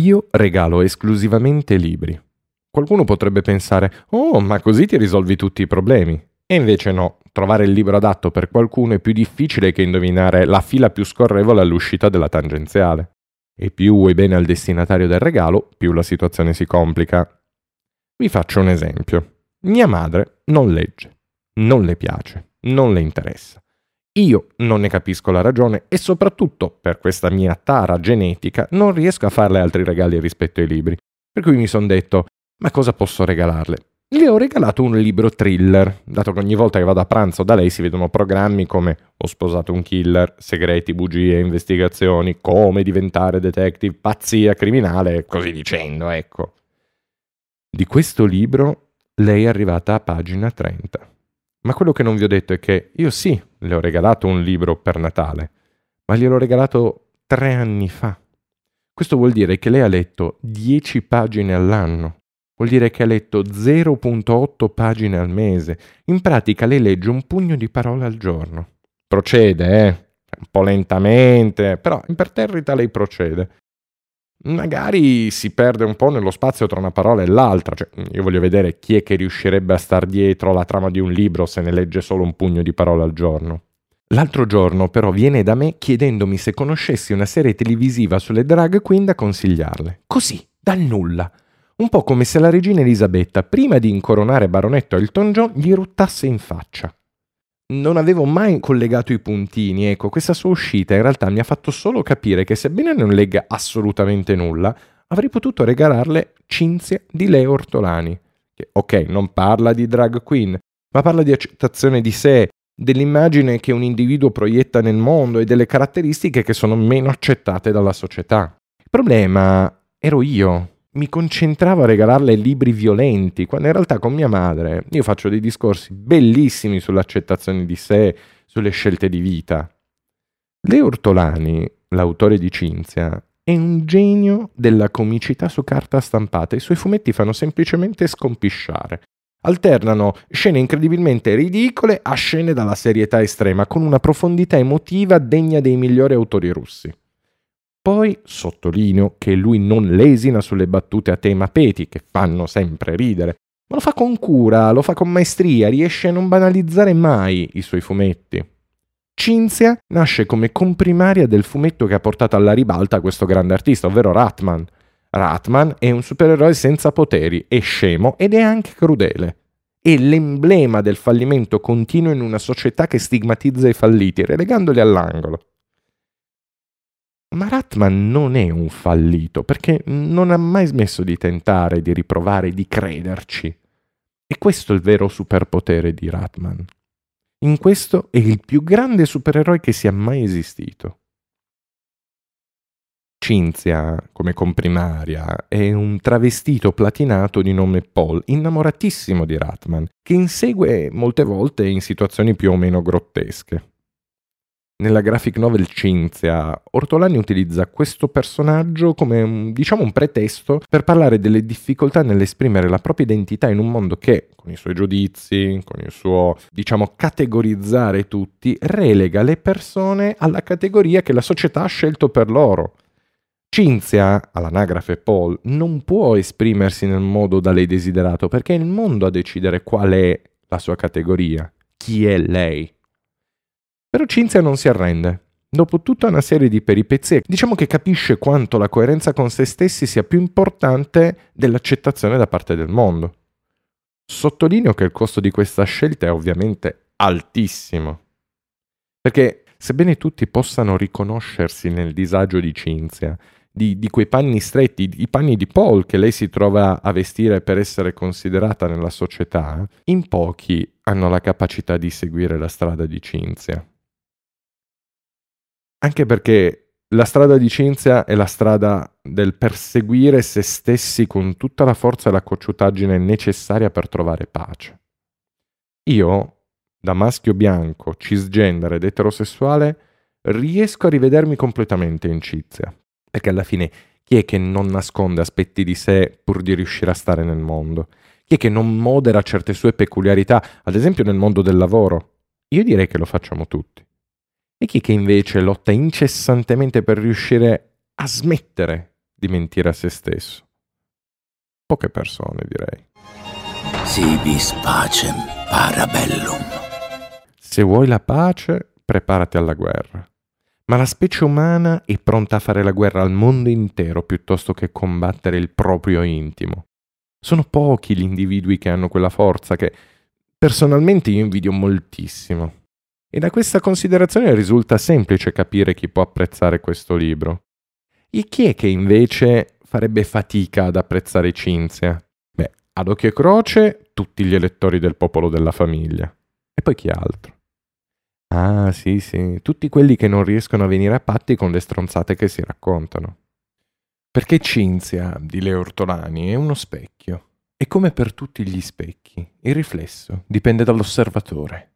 Io regalo esclusivamente libri. Qualcuno potrebbe pensare, oh, ma così ti risolvi tutti i problemi. E invece no, trovare il libro adatto per qualcuno è più difficile che indovinare la fila più scorrevole all'uscita della tangenziale. E più vuoi bene al destinatario del regalo, più la situazione si complica. Vi faccio un esempio. Mia madre non legge, non le piace, non le interessa. Io non ne capisco la ragione e soprattutto, per questa mia tara genetica, non riesco a farle altri regali rispetto ai libri. Per cui mi sono detto, ma cosa posso regalarle? Le ho regalato un libro thriller, dato che ogni volta che vado a pranzo da lei si vedono programmi come Ho sposato un killer, segreti, bugie, investigazioni, come diventare detective, pazzia criminale e così dicendo, ecco. Di questo libro lei è arrivata a pagina 30. Ma quello che non vi ho detto è che io sì, le ho regalato un libro per Natale, ma gliel'ho regalato 3 anni fa. Questo vuol dire che lei ha letto 10 pagine all'anno. Vuol dire che ha letto 0,8 pagine al mese. In pratica lei legge un pugno di parole al giorno. Procede, un po' lentamente, però imperterrita lei procede. Magari si perde un po' nello spazio tra una parola e l'altra. Cioè, io voglio vedere chi è che riuscirebbe a star dietro la trama di un libro se ne legge solo un pugno di parole al giorno. L'altro giorno però viene da me chiedendomi se conoscessi una serie televisiva sulle drag queen da consigliarle. Così, dal nulla. Un po' come se la regina Elisabetta, prima di incoronare baronetto Elton John, gli ruttasse in faccia. Non avevo mai collegato i puntini, ecco, questa sua uscita in realtà mi ha fatto solo capire che sebbene non legga assolutamente nulla, avrei potuto regalarle Cinzia di Leo Ortolani, che ok, non parla di drag queen, ma parla di accettazione di sé, dell'immagine che un individuo proietta nel mondo e delle caratteristiche che sono meno accettate dalla società. Il problema ero io. Mi concentravo a regalarle libri violenti, quando in realtà con mia madre io faccio dei discorsi bellissimi sull'accettazione di sé, sulle scelte di vita. Leo Ortolani, l'autore di Cinzia, è un genio della comicità su carta stampata. I suoi fumetti fanno semplicemente scompisciare. Alternano scene incredibilmente ridicole a scene dalla serietà estrema, con una profondità emotiva degna dei migliori autori russi. Poi sottolineo che lui non lesina sulle battute a tema peti, che fanno sempre ridere, ma lo fa con cura, lo fa con maestria, riesce a non banalizzare mai i suoi fumetti. Cinzia nasce come comprimaria del fumetto che ha portato alla ribalta questo grande artista, ovvero Ratman. Ratman è un supereroe senza poteri, è scemo ed è anche crudele. È l'emblema del fallimento continuo in una società che stigmatizza i falliti, relegandoli all'angolo. Ma Ratman non è un fallito, perché non ha mai smesso di tentare, di riprovare, di crederci. E questo è il vero superpotere di Ratman. In questo è il più grande supereroe che sia mai esistito. Cinzia, come comprimaria, è un travestito platinato di nome Paul, innamoratissimo di Ratman, che insegue molte volte in situazioni più o meno grottesche. Nella graphic novel Cinzia, Ortolani utilizza questo personaggio come, diciamo, un pretesto per parlare delle difficoltà nell'esprimere la propria identità in un mondo che, con i suoi giudizi, con il suo, diciamo, categorizzare tutti, relega le persone alla categoria che la società ha scelto per loro. Cinzia, all'anagrafe Paul, non può esprimersi nel modo da lei desiderato perché è il mondo a decidere qual è la sua categoria, chi è lei. Però Cinzia non si arrende. Dopo tutta una serie di peripezie, diciamo che capisce quanto la coerenza con se stessi sia più importante dell'accettazione da parte del mondo. Sottolineo che il costo di questa scelta è ovviamente altissimo. Perché sebbene tutti possano riconoscersi nel disagio di Cinzia, di quei panni stretti, i panni di Paul che lei si trova a vestire per essere considerata nella società, in pochi hanno la capacità di seguire la strada di Cinzia. Anche perché la strada di Cinzia è la strada del perseguire se stessi con tutta la forza e la cocciutaggine necessaria per trovare pace. Io, da maschio bianco, cisgender ed eterosessuale, riesco a rivedermi completamente in Cinzia, perché alla fine chi è che non nasconde aspetti di sé pur di riuscire a stare nel mondo? Chi è che non modera certe sue peculiarità, ad esempio nel mondo del lavoro? Io direi che lo facciamo tutti. E chi è che invece lotta incessantemente per riuscire a smettere di mentire a se stesso. Poche persone, direi. Si vis pacem parabellum. Se vuoi la pace, preparati alla guerra. Ma la specie umana è pronta a fare la guerra al mondo intero piuttosto che combattere il proprio intimo. Sono pochi gli individui che hanno quella forza che personalmente io invidio moltissimo. E da questa considerazione risulta semplice capire chi può apprezzare questo libro. E chi è che invece farebbe fatica ad apprezzare Cinzia? Beh, ad occhio e croce, tutti gli elettori del Popolo della Famiglia. E poi chi altro? Ah, sì, tutti quelli che non riescono a venire a patti con le stronzate che si raccontano. Perché Cinzia, di Leo Ortolani, è uno specchio. E come per tutti gli specchi, il riflesso dipende dall'osservatore.